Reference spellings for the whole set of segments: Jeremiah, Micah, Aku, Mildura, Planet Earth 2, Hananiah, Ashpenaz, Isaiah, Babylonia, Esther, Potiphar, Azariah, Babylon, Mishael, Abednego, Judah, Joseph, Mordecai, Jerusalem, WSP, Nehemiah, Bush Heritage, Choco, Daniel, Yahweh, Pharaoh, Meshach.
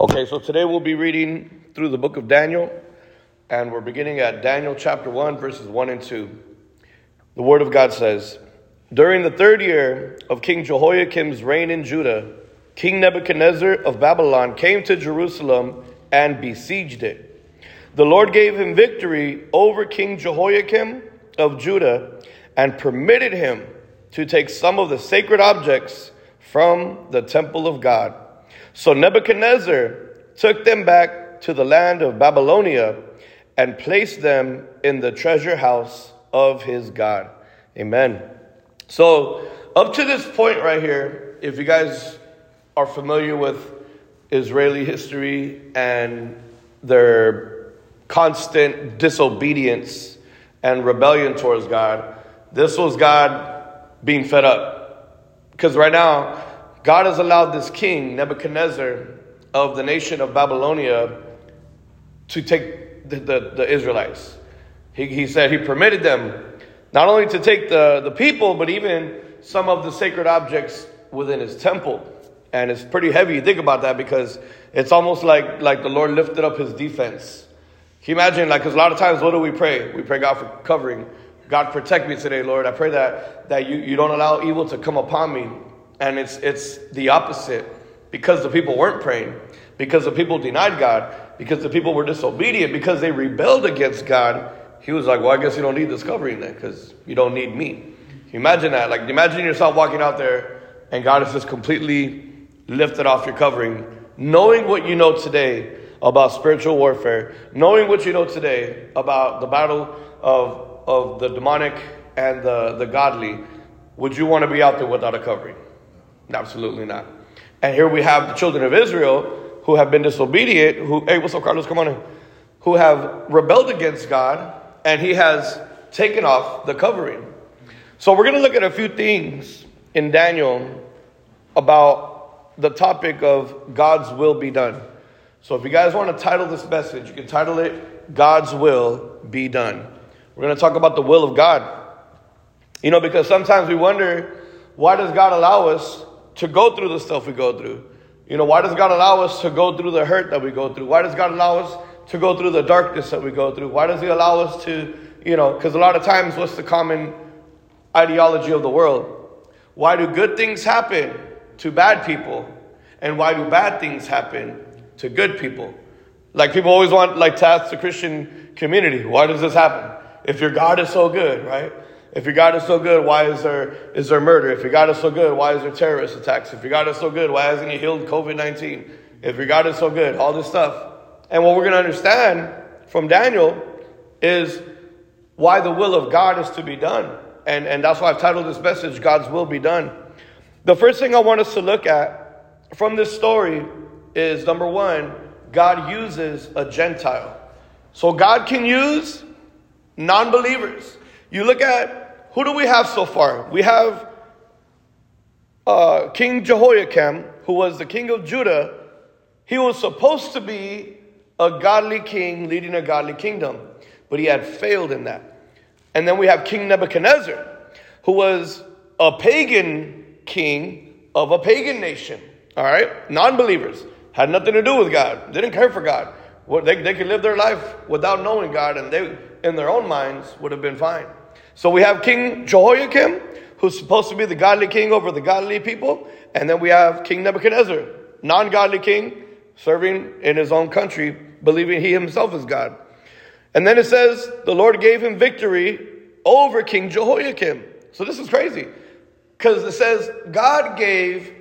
Okay, so today we'll be reading through the book of Daniel, and we're beginning at Daniel chapter 1, verses 1 and 2. The word of God says, "During the third year of King Jehoiakim's reign in Judah, King Nebuchadnezzar of Babylon came to Jerusalem and besieged it. The Lord gave him victory over King Jehoiakim of Judah and permitted him to take some of the sacred objects from the temple of God. So Nebuchadnezzar took them back to the land of Babylonia and placed them in the treasure house of his God." Amen. So up to this point right here, if you guys are familiar with Israeli history and their constant disobedience and rebellion towards God, this was God being fed up. Because right now, God has allowed this king, Nebuchadnezzar, of the nation of Babylonia to take the Israelites. He said he permitted them not only to take the people, but even some of the sacred objects within his temple. And it's pretty heavy. You think about that, because it's almost like the Lord lifted up his defense. Can you imagine? Because a lot of times, what do we pray? We pray, God, for covering. God, protect me today, Lord. I pray that you don't allow evil to come upon me. And it's the opposite. Because the people weren't praying, because the people denied God, because the people were disobedient, because they rebelled against God, he was like, well, I guess you don't need this covering then, because you don't need me. Imagine that. Like, imagine yourself walking out there and God has just completely lifted off your covering. Knowing what you know today about spiritual warfare, knowing what you know today about the battle of the demonic and the godly, would you want to be out there without a covering? Absolutely not. And here we have the children of Israel who have been disobedient, who, hey, what's up, Carlos? Come on in. Who have rebelled against God, and he has taken off the covering. So we're going to look at a few things in Daniel about the topic of God's will be done. So if you guys want to title this message, you can title it God's Will Be Done. We're going to talk about the will of God. You know, because sometimes we wonder, why does God allow us to go through the stuff we go through? You know, why does God allow us to go through the hurt that we go through? Why does God allow us to go through the darkness that we go through? Why does he allow us to, you know, because a lot of times, what's the common ideology of the world? Why do good things happen to bad people? And why do bad things happen to good people? Like, people always want, like, to ask the Christian community, why does this happen? If your God is so good, right? If your God is so good, why is there murder? If your God is so good, why is there terrorist attacks? If your God is so good, why hasn't he healed COVID-19? If your God is so good, all this stuff. And what we're going to understand from Daniel is why the will of God is to be done. And that's why I've titled this message, God's Will Be Done. The first thing I want us to look at from this story is, number one, God uses a Gentile. So God can use non-believers. You look at, who do we have so far? We have King Jehoiakim, who was the king of Judah. He was supposed to be a godly king leading a godly kingdom, but he had failed in that. And then we have King Nebuchadnezzar, who was a pagan king of a pagan nation. All right? Non-believers. Had nothing to do with God. Didn't care for God. They could live their life without knowing God, and they, in their own minds, would have been fine. So we have King Jehoiakim, who's supposed to be the godly king over the godly people. And then we have King Nebuchadnezzar, non-godly king, serving in his own country, believing he himself is God. And then it says, the Lord gave him victory over King Jehoiakim. So this is crazy, because it says God gave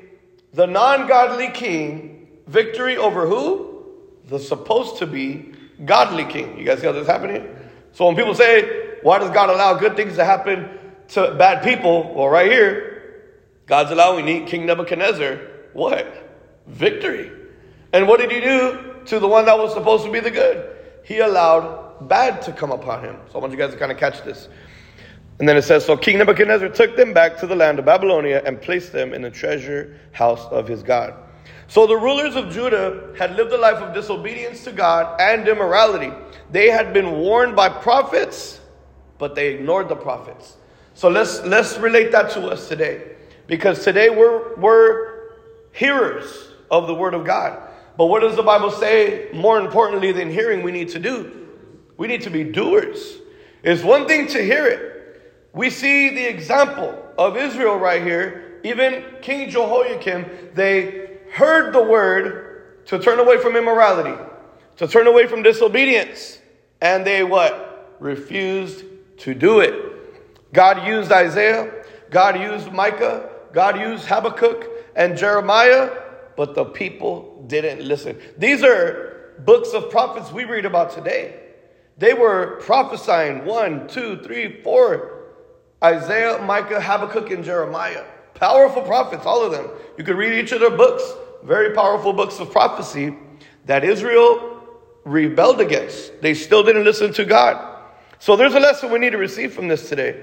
the non-godly king victory over who? The supposed to be godly king. You guys see how this is happening? So when people say, why does God allow good things to happen to bad people? Well, right here, God's allowing King Nebuchadnezzar, what? Victory. And what did he do to the one that was supposed to be the good? He allowed bad to come upon him. So I want you guys to kind of catch this. And then it says, so King Nebuchadnezzar took them back to the land of Babylonia and placed them in the treasure house of his God. So the rulers of Judah had lived a life of disobedience to God and immorality. They had been warned by prophets, but they ignored the prophets. So let's relate that to us today. Because today we're hearers of the word of God. But what does the Bible say? More importantly than hearing, we need to do. We need to be doers. It's one thing to hear it. We see the example of Israel right here. Even King Jehoiakim, they heard the word to turn away from immorality, to turn away from disobedience. And they what? Refused to do it. God used Isaiah. God used Micah. God used Habakkuk and Jeremiah. But the people didn't listen. These are books of prophets we read about today. They were prophesying 1, 2, 3, 4. Isaiah, Micah, Habakkuk, and Jeremiah. Powerful prophets, all of them. You could read each of their books. Very powerful books of prophecy that Israel rebelled against. They still didn't listen to God. So there's a lesson we need to receive from this today.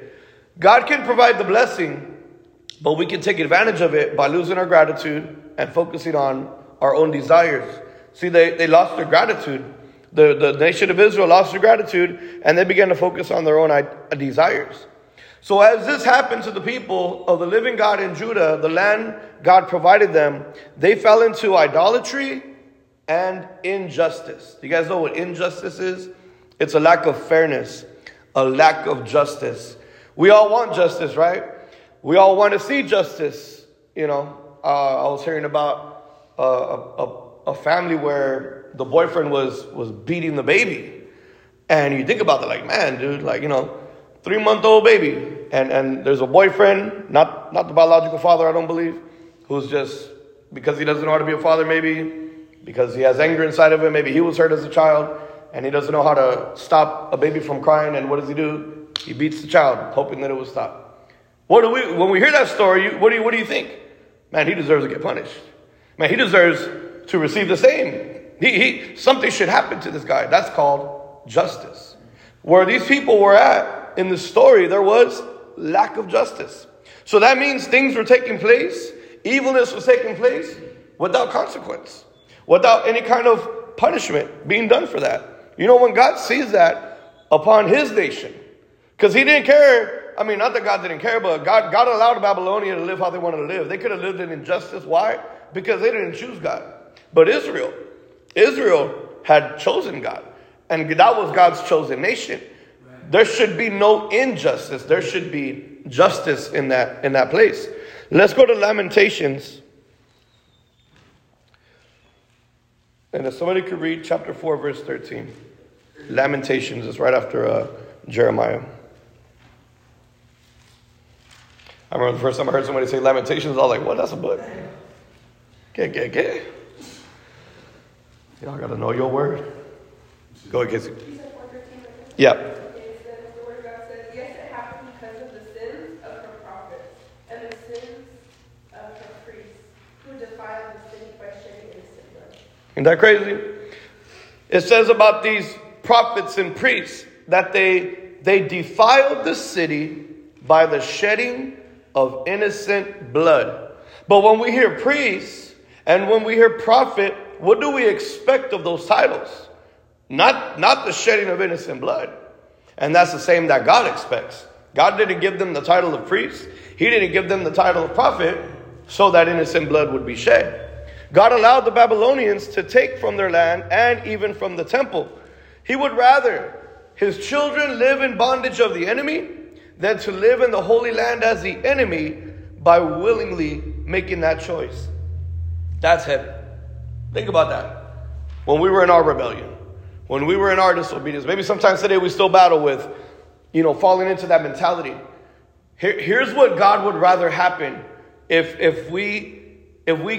God can provide the blessing, but we can take advantage of it by losing our gratitude and focusing on our own desires. See, they lost their gratitude. The nation of Israel lost their gratitude, and they began to focus on their own desires. So as this happened to the people of the living God in Judah, the land God provided them, they fell into idolatry and injustice. You guys know what injustice is? It's a lack of fairness, a lack of justice. We all want justice, right? We all want to see justice. You know, I was hearing about a family where the boyfriend was beating the baby. And you think about that, like, man, dude, like, you know, 3-month-old baby. And there's a boyfriend, not the biological father, I don't believe, who's just, because he doesn't know how to be a father maybe, because he has anger inside of him, maybe he was hurt as a child, and he doesn't know how to stop a baby from crying, and what does he do? He beats the child, hoping that it will stop. When we hear that story, what do you think? Man, he deserves to get punished. Man, he deserves to receive the same. Something should happen to this guy. That's called justice. Where these people were at in the story, there was lack of justice. So that means things were taking place, evilness was taking place without consequence, without any kind of punishment being done for that. You know, when God sees that upon his nation, because he didn't care. I mean, not that God didn't care, but God allowed Babylonia to live how they wanted to live. They could have lived in injustice. Why? Because they didn't choose God. But Israel had chosen God. And that was God's chosen nation. There should be no injustice. There should be justice in that place. Let's go to Lamentations. And if somebody could read chapter 4, verse 13. Lamentations is right after Jeremiah. I remember the first time I heard somebody say Lamentations, I was like, what? That's a book. Get. Y'all got to know your word. Go ahead, Casey. Yeah. The word of God says, yes, it happened because of the sins of her prophets and the sins of her priests who defiled the city by shedding innocent blood. Isn't that crazy? It says about these prophets and priests that they defiled the city by the shedding of innocent blood. But when we hear priests and when we hear prophet, what do we expect of those titles? Not the shedding of innocent blood. And that's the same that God expects. God didn't give them the title of priest. He didn't give them the title of prophet so that innocent blood would be shed. God allowed the Babylonians to take from their land and even from the temple. He would rather his children live in bondage of the enemy than to live in the Holy Land as the enemy by willingly making that choice. That's heavy. Think about that. When we were in our rebellion, when we were in our disobedience, maybe sometimes today we still battle with, you know, falling into that mentality. Here's what God would rather happen if we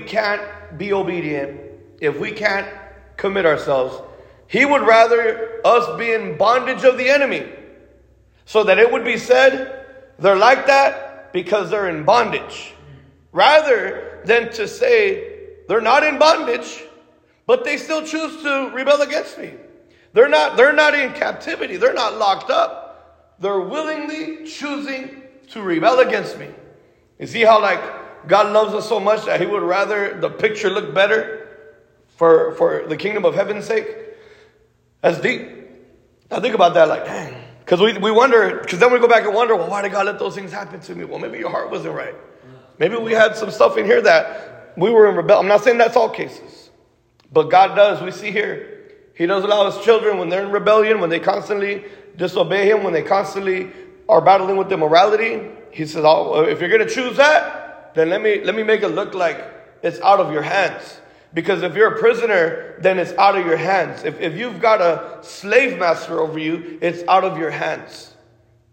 can't be obedient, if we can't commit ourselves. He would rather us be in bondage of the enemy so that it would be said they're like that because they're in bondage, rather than to say they're not in bondage, but they still choose to rebel against me. They're not in captivity. They're not locked up. They're willingly choosing to rebel against me. You see how, like, God loves us so much that he would rather the picture look better for the kingdom of heaven's sake? That's deep. I think about that, like, dang. Because we wonder, because then we go back and wonder, well, why did God let those things happen to me? Well, maybe your heart wasn't right. Maybe we had some stuff in here that we were in rebellion. I'm not saying that's all cases. But God does. We see here, he does allow his children when they're in rebellion, when they constantly disobey him, when they constantly are battling with immorality. He says, oh, if you're going to choose that, then let me make it look like it's out of your hands. Because if you're a prisoner, then it's out of your hands. If you've got a slave master over you, it's out of your hands.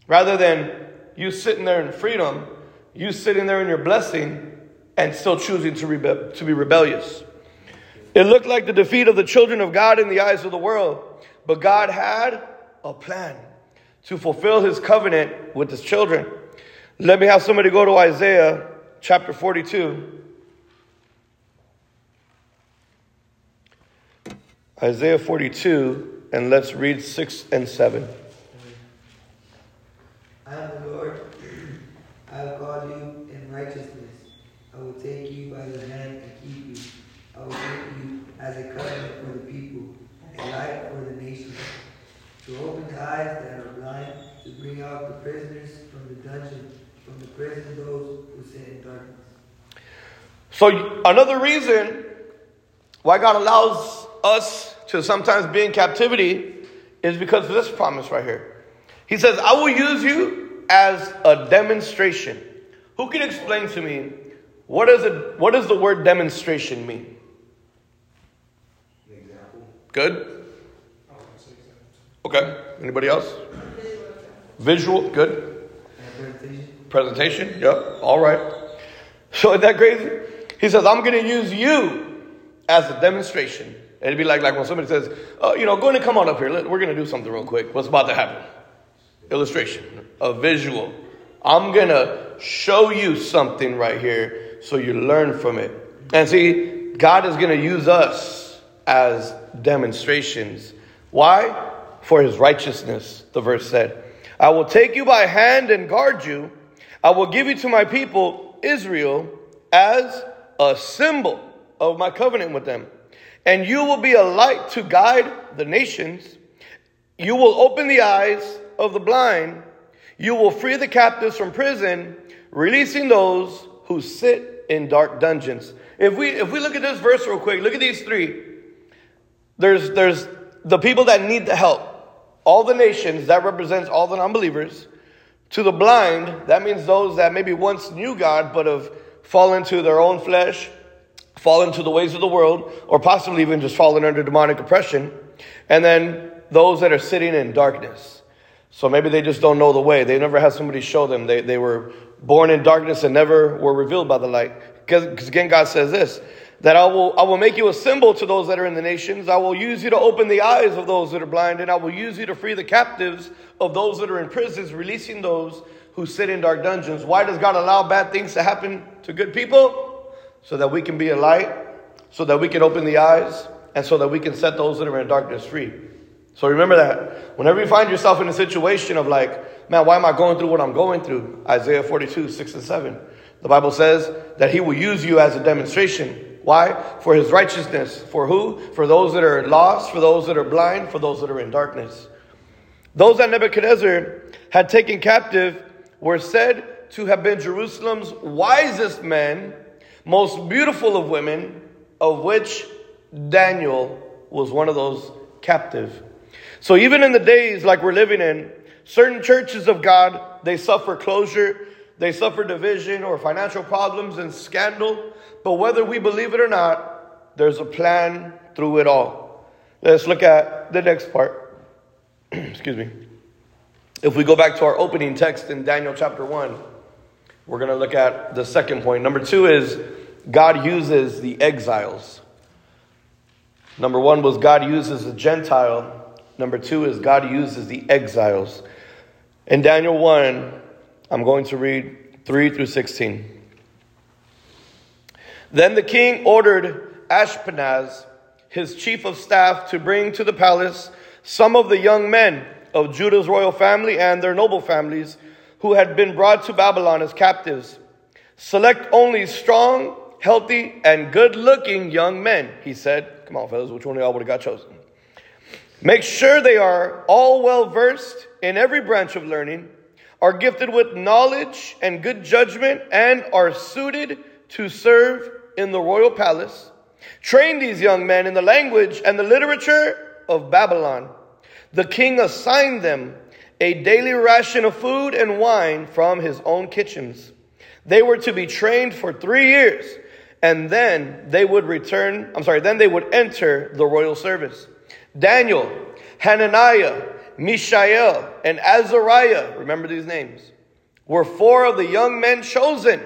Rather than you sitting there in freedom, you sitting there in your blessing and still choosing to be rebellious. It looked like the defeat of the children of God in the eyes of the world. But God had a plan to fulfill his covenant with his children. Let me have somebody go to Isaiah chapter 42. Isaiah 42, and let's read 6 and 7. I am the Lord. I will call you in righteousness. I will take you by the hand and keep you. I will make you as a covenant for the people, a light for the nations, to open the eyes that are blind, to bring out the prisoners from the dungeon, from the prison those who sit in darkness. So another reason why God allows us to sometimes be in captivity is because of this promise right here. He says, I will use you as a demonstration. Who can explain to me what does the word demonstration mean? Example. Good. Okay. Anybody else? Visual. Good. Presentation. Yep. All right. So isn't that crazy? He says, I'm going to use you as a demonstration. It'd be like when somebody says, go in and come on up here. We're going to do something real quick. What's about to happen? Illustration. A visual. I'm going to show you something right here so you learn from it. And see, God is going to use us as demonstrations. Why? For his righteousness, the verse said. I will take you by hand and guard you. I will give you to my people, Israel, as a symbol of my covenant with them. And you will be a light to guide the nations. You will open the eyes of the blind. You will free the captives from prison, releasing those who sit in dark dungeons. If we look at this verse real quick, look at these three. There's the people that need the help. All the nations, that represents all the non-believers. To the blind, that means those that maybe once knew God but have fallen to their own flesh, fall into the ways of the world, or possibly even just fallen under demonic oppression. And then those that are sitting in darkness. So maybe they just don't know the way. They never had somebody show them. They were born in darkness and never were revealed by the light. Because again, God says this, that I will make you a symbol to those that are in the nations. I will use you to open the eyes of those that are blind, and I will use you to free the captives of those that are in prisons, releasing those who sit in dark dungeons. Why does God allow bad things to happen to good people? So that we can be a light, so that we can open the eyes, and so that we can set those that are in darkness free. So remember that. Whenever you find yourself in a situation of like, man, why am I going through what I'm going through? Isaiah 42, 6 and 7. The Bible says that he will use you as a demonstration. Why? For his righteousness. For who? For those that are lost, for those that are blind, for those that are in darkness. Those that Nebuchadnezzar had taken captive were said to have been Jerusalem's wisest men, most beautiful of women, of which Daniel was one of those captive. So even in the days like we're living in, certain churches of God, they suffer closure, they suffer division or financial problems and scandal. But whether we believe it or not, there's a plan through it all. Let's look at the next part. Excuse me. If we go back to our opening text in Daniel chapter 1, we're going to look at the second point. Number two is God uses the exiles. Number one was God uses the Gentile. Number two is God uses the exiles. In Daniel 1, I'm going to read 3 through 16. Then the king ordered Ashpenaz, his chief of staff, to bring to the palace some of the young men of Judah's royal family and their noble families, who had been brought to Babylon as captives. Select only strong, healthy, and good-looking young men, he said. Come on, fellas, which one of y'all would have got chosen? Make sure they are all well-versed in every branch of learning, are gifted with knowledge and good judgment, and are suited to serve in the royal palace. Train these young men in the language and the literature of Babylon. The king assigned them a daily ration of food and wine from his own kitchens. They were to be trained for 3 years, and then they would enter the royal service. Daniel, Hananiah, Mishael, and Azariah, remember these names, were four of the young men chosen,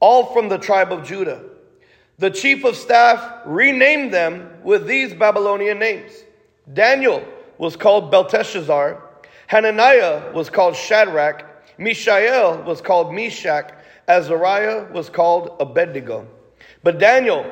all from the tribe of Judah. The chief of staff renamed them with these Babylonian names. Daniel was called Belteshazzar. Hananiah was called Shadrach. Mishael was called Meshach. Azariah was called Abednego. But Daniel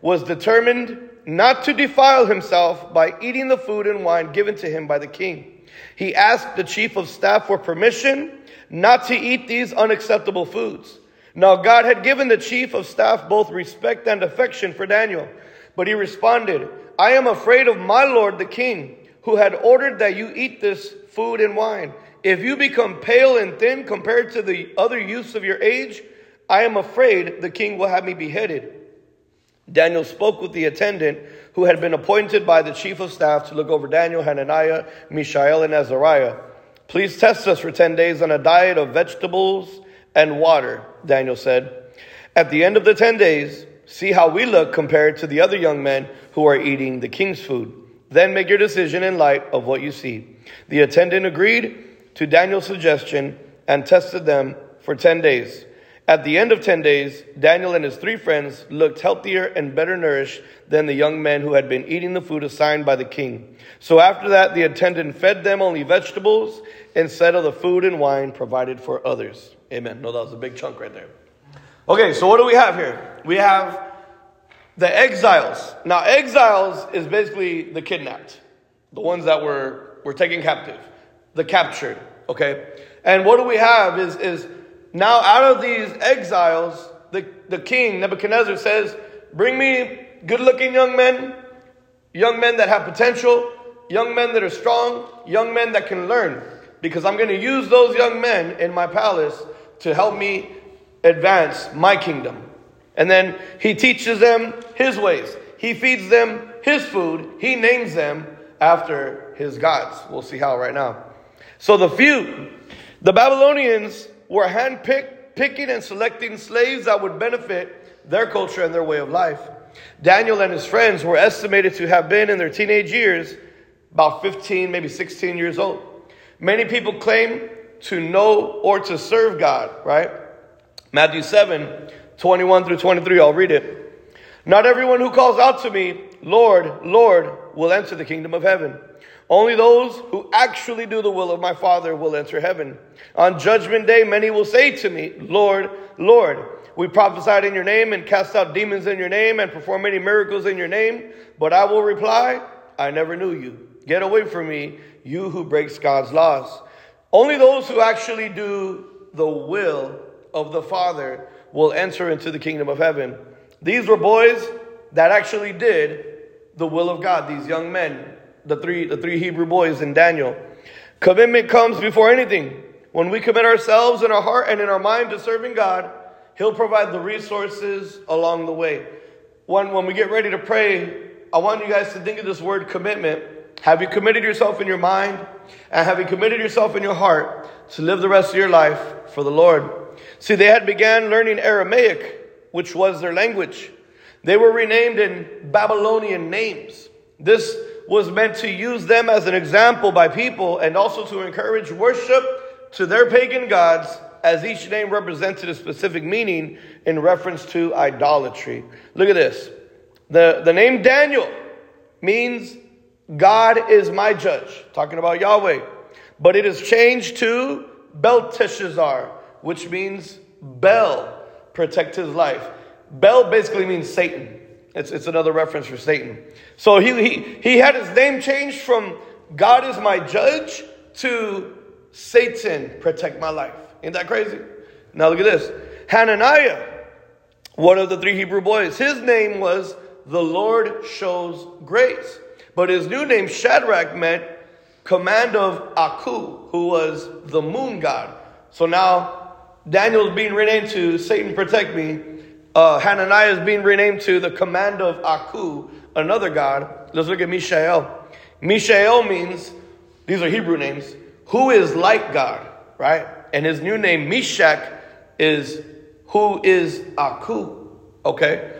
was determined not to defile himself by eating the food and wine given to him by the king. He asked the chief of staff for permission not to eat these unacceptable foods. Now God had given the chief of staff both respect and affection for Daniel. But he responded, "I am afraid of my lord the king, who had ordered that you eat this food and wine. If you become pale and thin compared to the other youths of your age, I am afraid the king will have me beheaded." Daniel spoke with the attendant who had been appointed by the chief of staff to look over Daniel, Hananiah, Mishael, and Azariah. "Please test us for 10 days on a diet of vegetables and water," Daniel said. "At the end of the 10 days, see how we look compared to the other young men who are eating the king's food. Then make your decision in light of what you see." The attendant agreed to Daniel's suggestion and tested them for 10 days. At the end of 10 days, Daniel and his three friends looked healthier and better nourished than the young men who had been eating the food assigned by the king. So after that, the attendant fed them only vegetables instead of the food and wine provided for others. Amen. No, that was a big chunk right there. Okay, so what do we have here? We have the exiles. Now, exiles is basically the kidnapped, the ones that were taken captive, the captured, okay? And what do we have is now out of these exiles, the king, Nebuchadnezzar, says, "Bring me good-looking young men that have potential, young men that are strong, young men that can learn, because I'm going to use those young men in my palace to help me advance my kingdom." And then he teaches them his ways. He feeds them his food. He names them after his gods. We'll see how right now. So the few, the Babylonians were picking and selecting slaves that would benefit their culture and their way of life. Daniel and his friends were estimated to have been in their teenage years, about 15, maybe 16 years old. Many people claim to know or to serve God, right? Matthew 7, 21 through 23, I'll read it. "Not everyone who calls out to me, 'Lord, Lord,' will enter the kingdom of heaven. Only those who actually do the will of my Father will enter heaven. On judgment day, many will say to me, 'Lord, Lord, we prophesied in your name and cast out demons in your name and performed many miracles in your name.' But I will reply, 'I never knew you. Get away from me, you who breaks God's laws.'" Only those who actually do the will of the Father will enter into the kingdom of heaven. These were boys that actually did the will of God, these young men, the three Hebrew boys in Daniel. Commitment comes before anything. When we commit ourselves in our heart and in our mind to serving God, He'll provide the resources along the way. When we get ready to pray, I want you guys to think of this word commitment. Have you committed yourself in your mind? And have you committed yourself in your heart to live the rest of your life for the Lord? See, they had began learning Aramaic, which was their language. They were renamed in Babylonian names. This was meant to use them as an example by people and also to encourage worship to their pagan gods, as each name represented a specific meaning in reference to idolatry. Look at this. The name Daniel means God is my judge, talking about Yahweh. But it is changed to Belteshazzar, which means Bel, protect his life. Bel basically means Satan. It's another reference for Satan. So he had his name changed from God is my judge to Satan, protect my life. Ain't that crazy? Now look at this. Hananiah, one of the three Hebrew boys, his name was the Lord shows grace. But his new name, Shadrach, meant command of Aku, who was the moon god. So now Daniel's being renamed to Satan, protect me. Hananiah is being renamed to the commander of Aku, another god. Let's look at Mishael. Mishael means, these are Hebrew names, who is like God, right? And his new name, Meshach, is who is Aku, okay?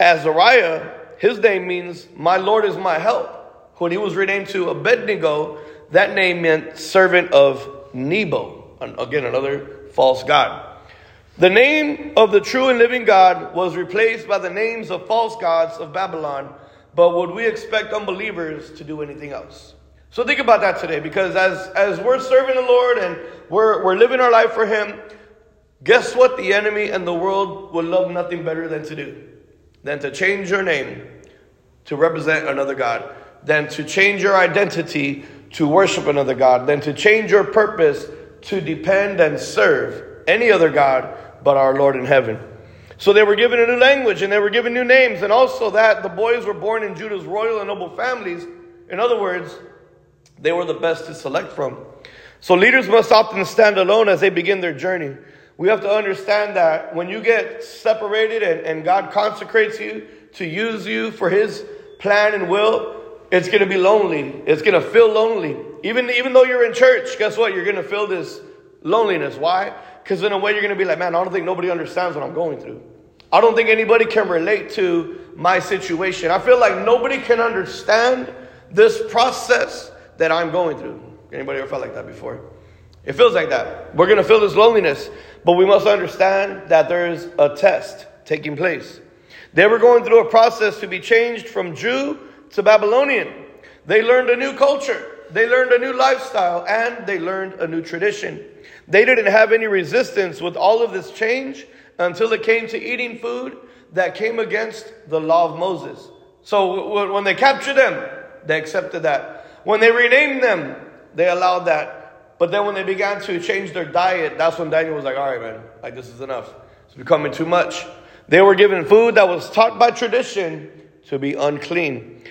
Azariah, his name means my Lord is my help. When he was renamed to Abednego, that name meant servant of Nebo. Again, another false god. The name of the true and living God was replaced by the names of false gods of Babylon. But would we expect unbelievers to do anything else? So think about that today, because as we're serving the Lord and we're living our life for him, guess what the enemy and the world would love nothing better than to do? Than to change your name to represent another god. Than to change your identity to worship another god. Than to change your purpose to depend and serve any other god but our Lord in heaven. So they were given a new language and they were given new names. And also that the boys were born in Judah's royal and noble families. In other words, they were the best to select from. So leaders must often stand alone as they begin their journey. We have to understand that when you get separated and God consecrates you to use you for his plan and will, it's going to be lonely. It's going to feel lonely. Even though you're in church, guess what? You're going to feel this loneliness. Why? Because in a way you're going to be like, man, I don't think nobody understands what I'm going through. I don't think anybody can relate to my situation. I feel like nobody can understand this process that I'm going through. Anybody ever felt like that before? It feels like that. We're going to feel this loneliness. But we must understand that there is a test taking place. They were going through a process to be changed from Jew to Babylonian. They learned a new culture. They learned a new lifestyle. And they learned a new tradition. They didn't have any resistance with all of this change until it came to eating food that came against the law of Moses. So when they captured them, they accepted that. When they renamed them, they allowed that. But then when they began to change their diet, that's when Daniel was like, all right, man, like this is enough. It's becoming too much. They were given food that was taught by tradition to be unclean.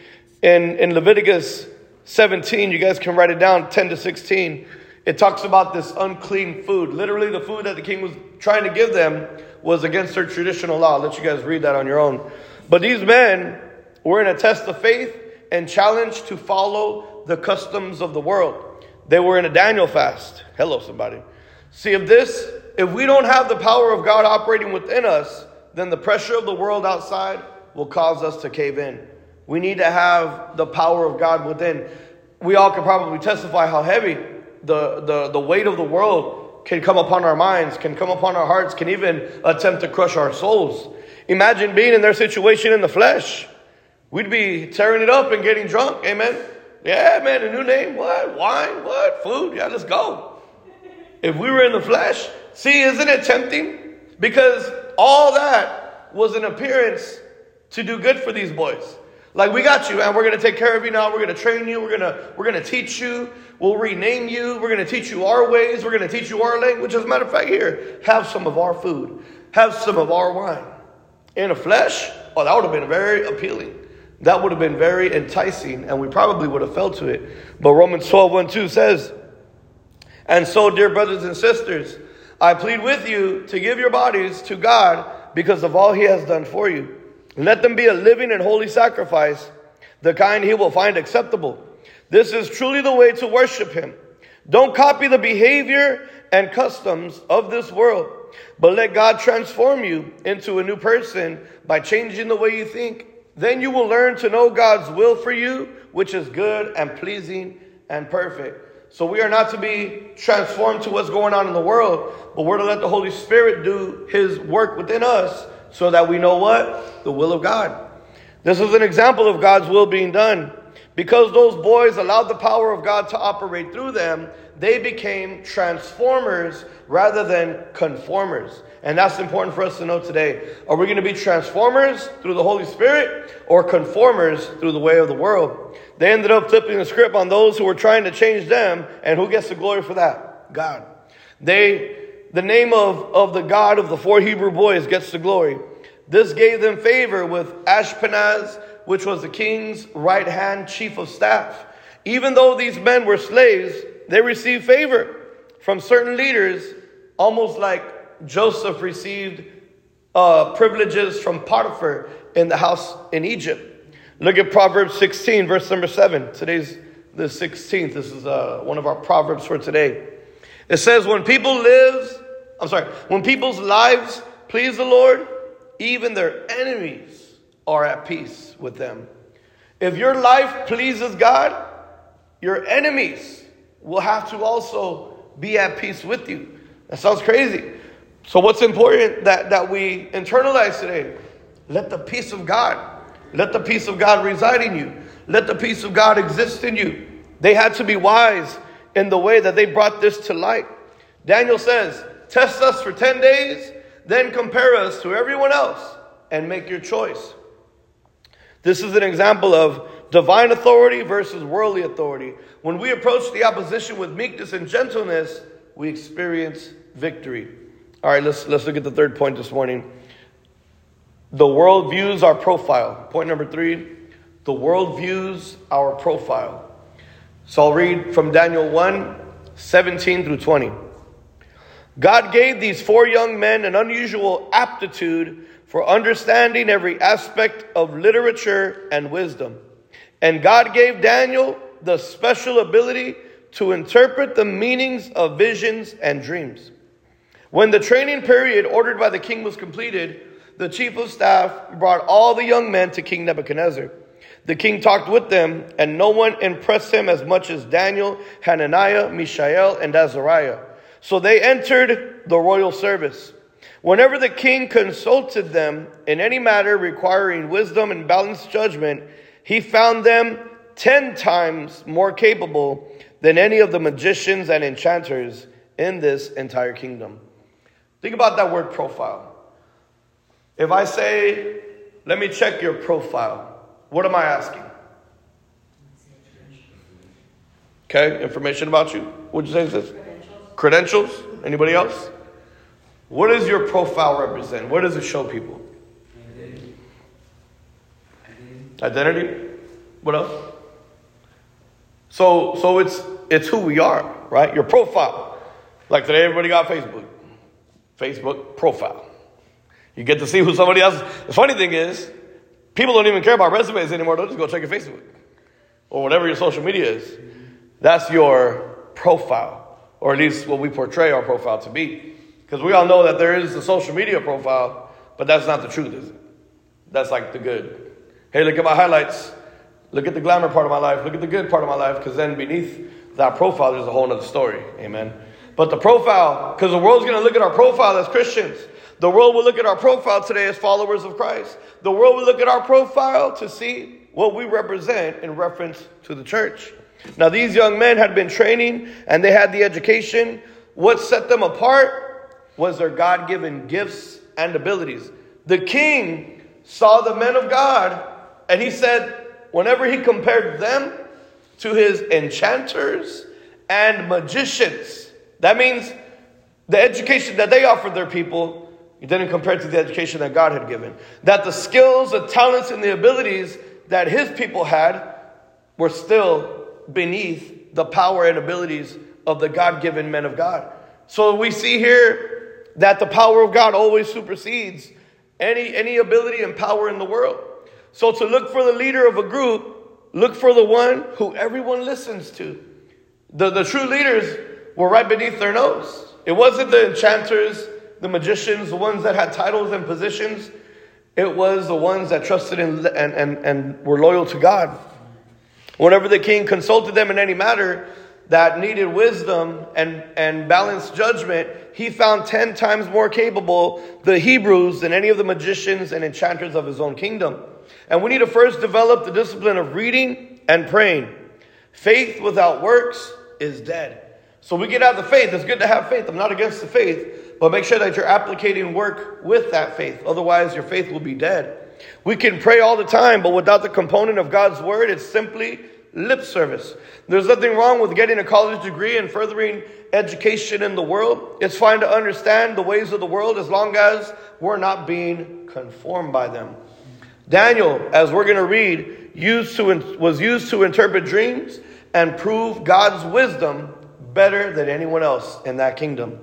In Leviticus 17, you guys can write it down, 10 to 16. It talks about this unclean food. Literally, the food that the king was trying to give them was against their traditional law. I'll let you guys read that on your own. But these men were in a test of faith and challenged to follow the customs of the world. They were in a Daniel fast. Hello, somebody. See, if we don't have the power of God operating within us, then the pressure of the world outside will cause us to cave in. We need to have the power of God within. We all can probably testify how heavy the weight of the world can come upon our minds, can come upon our hearts, can even attempt to crush our souls. Imagine being in their situation in the flesh. We'd be tearing it up and getting drunk. Amen. Yeah, man, a new name. What? Wine? What? Food? Yeah, let's go. If we were in the flesh, see, isn't it tempting? Because all that was an appearance to do good for these boys. Like, we got you, and we're going to take care of you now. We're going to train you. We're going to teach you. We'll rename you. We're going to teach you our ways. We're going to teach you our language. As a matter of fact, here, have some of our food. Have some of our wine. In the flesh, oh, that would have been very appealing. That would have been very enticing, and we probably would have fell to it. But Romans 12:1-2 says, and so, dear brothers and sisters, I plead with you to give your bodies to God because of all he has done for you. Let them be a living and holy sacrifice, the kind he will find acceptable. This is truly the way to worship him. Don't copy the behavior and customs of this world, but let God transform you into a new person by changing the way you think. Then you will learn to know God's will for you, which is good and pleasing and perfect. So we are not to be transformed to what's going on in the world, but we're to let the Holy Spirit do his work within us so that we know what? The will of God. This is an example of God's will being done. Because those boys allowed the power of God to operate through them, they became transformers rather than conformers. And that's important for us to know today. Are we going to be transformers through the Holy Spirit or conformers through the way of the world? They ended up flipping the script on those who were trying to change them. And who gets the glory for that? God. The name of the God of the four Hebrew boys gets the glory. This gave them favor with Ashpenaz, which was the king's right-hand chief of staff. Even though these men were slaves, they received favor from certain leaders, almost like Joseph received privileges from Potiphar in the house in Egypt. Look at Proverbs 16, verse number 7. Today's the 16th. This is one of our Proverbs for today. It says, when people's lives please the Lord, even their enemies are at peace with them. If your life pleases God, your enemies will have to also be at peace with you. That sounds crazy. So what's important that we internalize today? Let the peace of God, reside in you. Let the peace of God exist in you. They had to be wise in the way that they brought this to light. Daniel says, test us for 10 days, then compare us to everyone else and make your choice. This is an example of divine authority versus worldly authority. When we approach the opposition with meekness and gentleness, we experience victory. All right, let's look at the third point this morning. The world views our profile. Point number 3, the world views our profile. So I'll read from Daniel 1:17 through 20. God gave these 4 young men an unusual aptitude for understanding every aspect of literature and wisdom. And God gave Daniel the special ability to interpret the meanings of visions and dreams. When the training period ordered by the king was completed, the chief of staff brought all the young men to King Nebuchadnezzar. The king talked with them, and no one impressed him as much as Daniel, Hananiah, Mishael, and Azariah. So they entered the royal service. Whenever the king consulted them in any matter requiring wisdom and balanced judgment, he found them 10 times more capable than any of the magicians and enchanters in this entire kingdom. Think about that word profile. If I say, let me check your profile, what am I asking? Okay, information about you. What'd you say is this? Credentials? Anybody else? What does your profile represent? What does it show people? Identity. What else? So it's who we are, right? Your profile. Like today, everybody got Facebook. Facebook profile. You get to see who somebody else is. The funny thing is, people don't even care about resumes anymore. They'll just go check your Facebook or whatever your social media is. That's your profile, or at least what we portray our profile to be. Because we all know that there is the social media profile, but that's not the truth, is it? That's like the good. Hey, look at my highlights. Look at the glamour part of my life. Look at the good part of my life. Because then beneath that profile, there's a whole other story. Amen. But the profile, because the world's going to look at our profile as Christians. The world will look at our profile today as followers of Christ. The world will look at our profile to see what we represent in reference to the church. Now, these young men had been training and they had the education. What set them apart was their God-given gifts and abilities. The king saw the men of God, and he said, whenever he compared them to his enchanters and magicians, that means the education that they offered their people, it didn't compare to the education that God had given. That the skills, the talents, and the abilities that his people had were still beneath the power and abilities of the God-given men of God. So we see here that the power of God always supersedes any ability and power in the world. So to look for the leader of a group, look for the one who everyone listens to. The true leaders were right beneath their nose. It wasn't the enchanters, the magicians, the ones that had titles and positions. It was the ones that trusted in and were loyal to God. Whenever the king consulted them in any matter that needed wisdom and balanced judgment, he found 10 times more capable the Hebrews than any of the magicians and enchanters of his own kingdom. And we need to first develop the discipline of reading and praying. Faith without works is dead. So we get out of the faith. It's good to have faith. I'm not against the faith, but make sure that you're applicating work with that faith. Otherwise, your faith will be dead. We can pray all the time, but without the component of God's word, it's simply lip service. There's nothing wrong with getting a college degree and furthering education in the world. It's fine to understand the ways of the world as long as we're not being conformed by them. Daniel, as we're going to read, was used to interpret dreams and prove God's wisdom better than anyone else in that kingdom.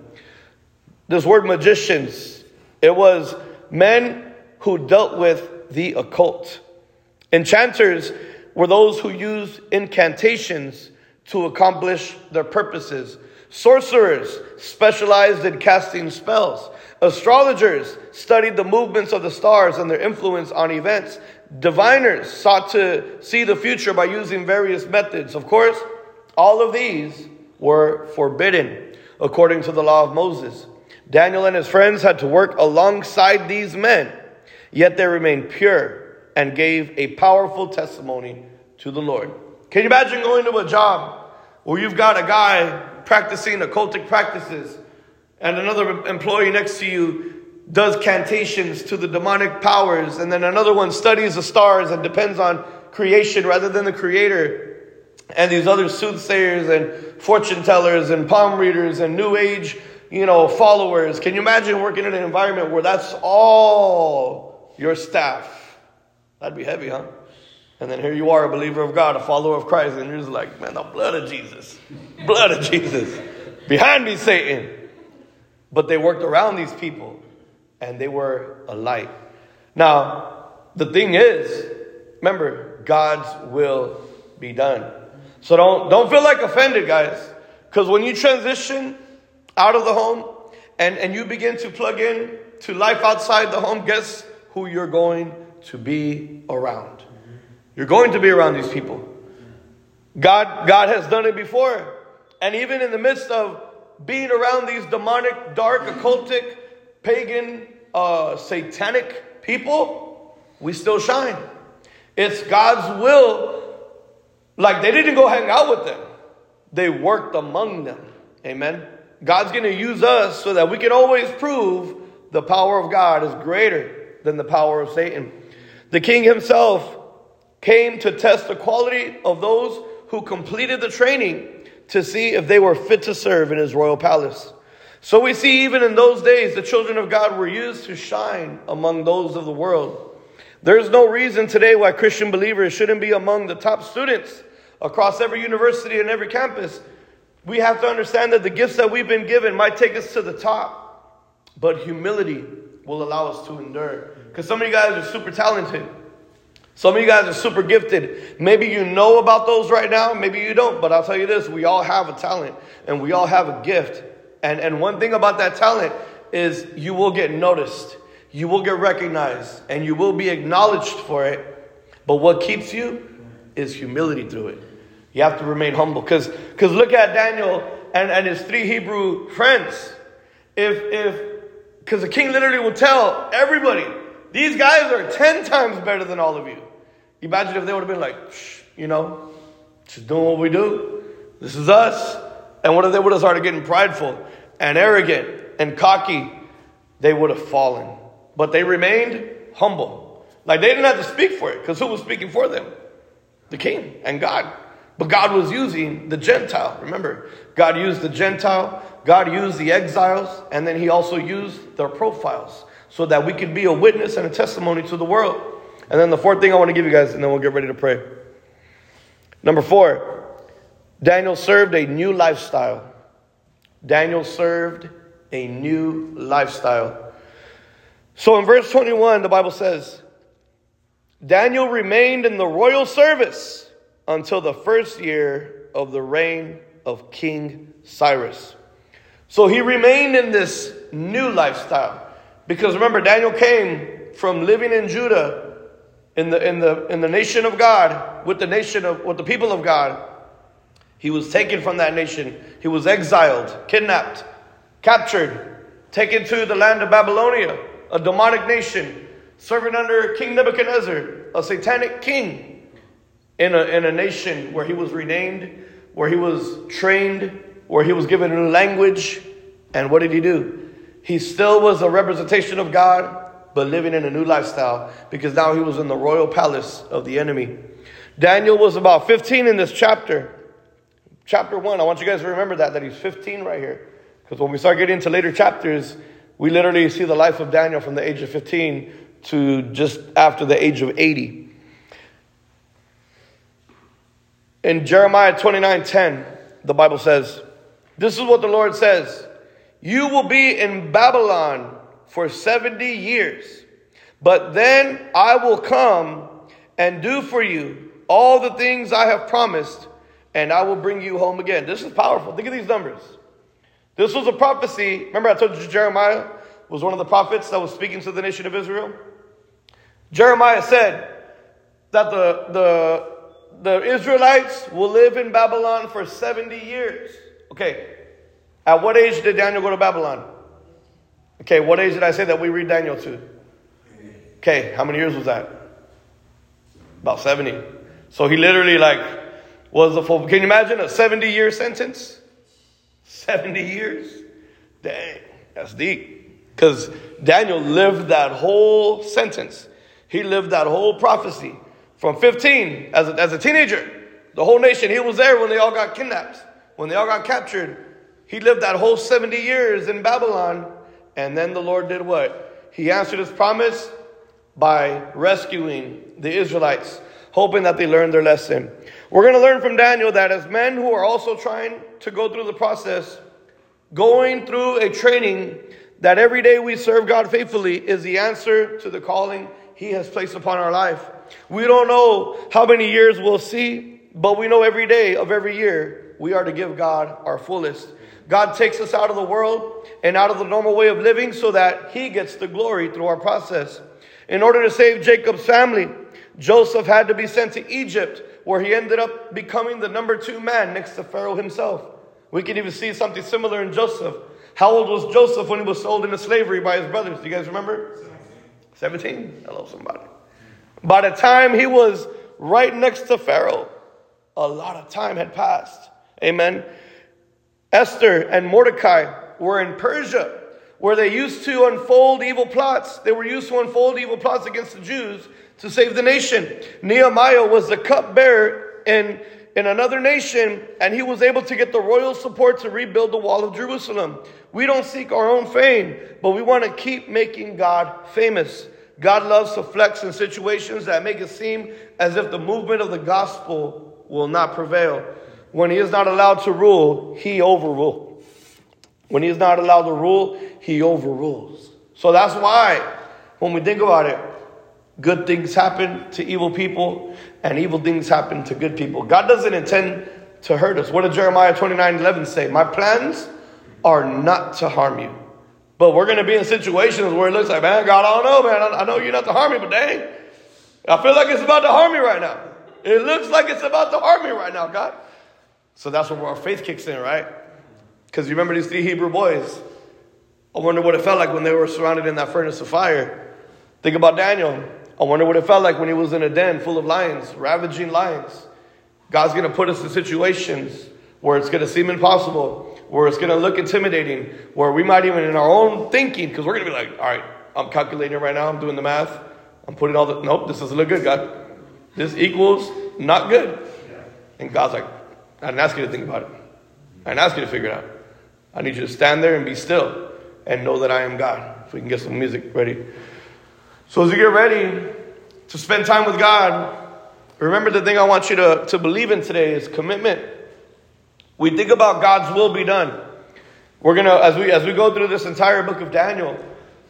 This word magicians, it was men who dealt with the occult. Enchanters were those who used incantations to accomplish their purposes. Sorcerers specialized in casting spells. Astrologers studied the movements of the stars and their influence on events. Diviners sought to see the future by using various methods. Of course, all of these were forbidden according to the law of Moses. Daniel and his friends had to work alongside these men, yet they remained pure and gave a powerful testimony to the Lord. Can you imagine going to a job where you've got a guy practicing occultic practices and another employee next to you does cantations to the demonic powers, and then another one studies the stars and depends on creation rather than the creator, and these other soothsayers and fortune tellers and palm readers and new age, followers. Can you imagine working in an environment where that's all your staff? That'd be heavy, huh? And then here you are, a believer of God, a follower of Christ, and you're just like, man, the blood of Jesus. Blood of Jesus. Behind me, Satan. But they worked around these people, and they were a light. Now, the thing is, remember, God's will be done. So don't feel like offended, guys. Because when you transition out of the home and you begin to plug in to life outside the home, guess who you're going to be around? You're going to be around these people. God has done it before. And even in the midst of being around these demonic, dark, occultic, pagan, satanic people, we still shine. It's God's will. Like, they didn't go hang out with them. They worked among them. Amen. God's going to use us so that we can always prove the power of God is greater than the power of Satan. The king himself came to test the quality of those who completed the training to see if they were fit to serve in his royal palace. So we see even in those days, the children of God were used to shine among those of the world. There's no reason today why Christian believers shouldn't be among the top students across every university and every campus. We have to understand that the gifts that we've been given might take us to the top, but humility will allow us to endure. Because some of you guys are super talented. Some of you guys are super gifted. Maybe you know about those right now. Maybe you don't. But I'll tell you this. We all have a talent and we all have a gift. And one thing about that talent is you will get noticed. You will get recognized and you will be acknowledged for it. But what keeps you is humility through it. You have to remain humble. Because look at Daniel and his three Hebrew friends. Because the king literally will tell everybody, these guys are 10 times better than all of you. Imagine if they would have been like, just doing what we do. This is us. And what if they would have started getting prideful and arrogant and cocky? They would have fallen. But they remained humble. Like, they didn't have to speak for it, because who was speaking for them? The king and God. But God was using the Gentile. Remember, God used the Gentile. God used the exiles. And then he also used their profiles so that we could be a witness and a testimony to the world. And then the fourth thing I want to give you guys, and then we'll get ready to pray. Number 4, Daniel served a new lifestyle. Daniel served a new lifestyle. So in verse 21, the Bible says, Daniel remained in the royal service until the first year of the reign of King Cyrus. So he remained in this new lifestyle. Because remember, Daniel came from living in Judah, in the nation of God, with the people of God. He was taken from that nation. He was exiled, kidnapped, captured, taken to the land of Babylonia, a demonic nation, serving under King Nebuchadnezzar, a satanic king, in a nation where he was renamed, where he was trained, where he was given a language. And what did he do? He still was a representation of God, but living in a new lifestyle, because now he was in the royal palace of the enemy. Daniel was about 15 in this chapter. Chapter 1, I want you guys to remember that he's 15 right here. Because when we start getting into later chapters, we literally see the life of Daniel from the age of 15 to just after the age of 80. In Jeremiah 29:10, the Bible says, this is what the Lord says. You will be in Babylon for 70 years. But then I will come and do for you all the things I have promised, and I will bring you home again." This is powerful. Think of these numbers. This was a prophecy. Remember I told you Jeremiah was one of the prophets that was speaking to the nation of Israel? Jeremiah said that the Israelites will live in Babylon for 70 years. Okay, at what age did Daniel go to Babylon? Okay, what age did I say that we read Daniel to? Okay, how many years was that? About 70. So he literally was a full... Can you imagine a 70-year sentence? 70 years? Dang, that's deep. Because Daniel lived that whole sentence. He lived that whole prophecy. From 15, as a teenager, the whole nation, he was there when they all got kidnapped, when they all got captured. He lived that whole 70 years in Babylon. And then the Lord did what? He answered his promise by rescuing the Israelites, hoping that they learned their lesson. We're going to learn from Daniel that as men who are also trying to go through the process, going through a training, that every day we serve God faithfully is the answer to the calling He has placed upon our life. We don't know how many years we'll see, but we know every day of every year we are to give God our fullest. God takes us out of the world and out of the normal way of living so that He gets the glory through our process. In order to save Jacob's family, Joseph had to be sent to Egypt, where he ended up becoming the number 2 man next to Pharaoh himself. We can even see something similar in Joseph. How old was Joseph when he was sold into slavery by his brothers? Do you guys remember? 17. Hello, somebody. By the time he was right next to Pharaoh, a lot of time had passed. Amen. Esther and Mordecai were in Persia, where they used to unfold evil plots. They were used to unfold evil plots against the Jews to save the nation. Nehemiah was the cupbearer in another nation, and he was able to get the royal support to rebuild the wall of Jerusalem. We don't seek our own fame, but we want to keep making God famous. God loves to flex in situations that make it seem as if the movement of the gospel will not prevail. When He is not allowed to rule, He overrules. When He is not allowed to rule, He overrules. So that's why, when we think about it, good things happen to evil people and evil things happen to good people. God doesn't intend to hurt us. What did Jeremiah 29:11 say? My plans are not to harm you. But we're going to be in situations where it looks like, man, God, I don't know, man. I know you're not to harm me, but dang, I feel like it's about to harm me right now. It looks like it's about to harm me right now, God. So that's where our faith kicks in, right? Because you remember these 3 Hebrew boys. I wonder what it felt like when they were surrounded in that furnace of fire. Think about Daniel. I wonder what it felt like when he was in a den full of lions, ravaging lions. God's going to put us in situations where it's going to seem impossible, where it's going to look intimidating, where we might even in our own thinking, because we're going to be like, all right, I'm calculating right now. I'm doing the math. I'm putting all the, nope, this doesn't look good, God. This equals not good. And God's like, I didn't ask you to think about it. I didn't ask you to figure it out. I need you to stand there and be still and know that I am God. If we can get some music ready. So as you get ready to spend time with God, remember the thing I want you to believe in today is commitment. We think about God's will be done. We're going to, as we go through this entire book of Daniel,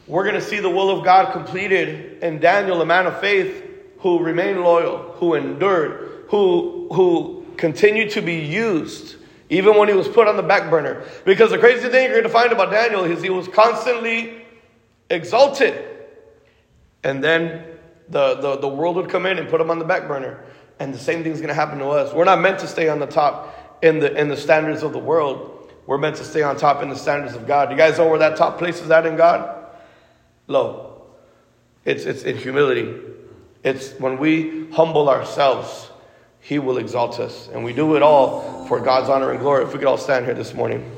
we're going to see the will of God completed in Daniel, a man of faith who remained loyal, who endured, who continued to be used even when he was put on the back burner. Because the crazy thing you're going to find about Daniel is he was constantly exalted. And then the world would come in and put him on the back burner. And the same thing's going to happen to us. We're not meant to stay on the top in the standards of the world. We're meant to stay on top in the standards of God. You guys know where that top place is at in God? Low. It's in humility. It's when we humble ourselves. He will exalt us. And we do it all for God's honor and glory. If we could all stand here this morning.